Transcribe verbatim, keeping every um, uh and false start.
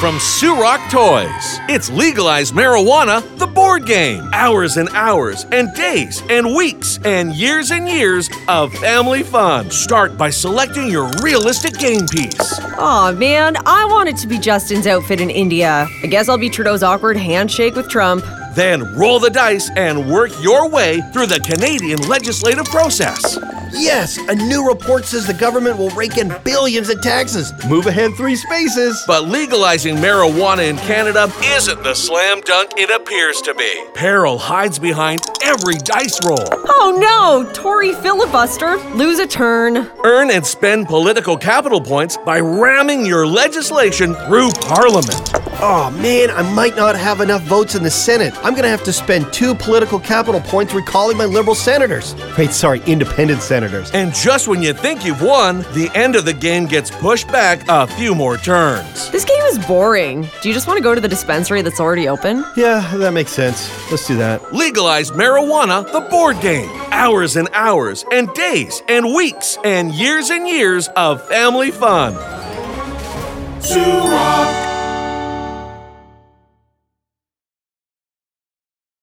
from Suroc Toys. It's Legalize Marijuana the Board Game. Hours and hours and days and weeks and years and years of family fun. Start by selecting your realistic game piece. Aw, man, I want it to be Justin's outfit in India. I guess I'll be Trudeau's awkward handshake with Trump. Then roll the dice and work your way through the Canadian legislative process. Yes, a new report says the government will rake in billions in taxes. Move ahead three spaces. But legalizing marijuana in Canada isn't the slam dunk it appears to be. Peril hides behind every dice roll. Oh no, Tory filibuster, lose a turn. Earn and spend political capital points by ramming your legislation through Parliament. Oh man, I might not have enough votes in the Senate. I'm gonna have to spend two political capital points recalling my Liberal senators. Wait, sorry, Independent senators. And just when you think you've won, the end of the game gets pushed back a few more turns. This game is boring. Do you just want to go to the dispensary that's already open? Yeah, that makes sense. Let's do that. Legalize Marijuana the Board Game. Hours and hours and days and weeks and years and years of family fun. Suroc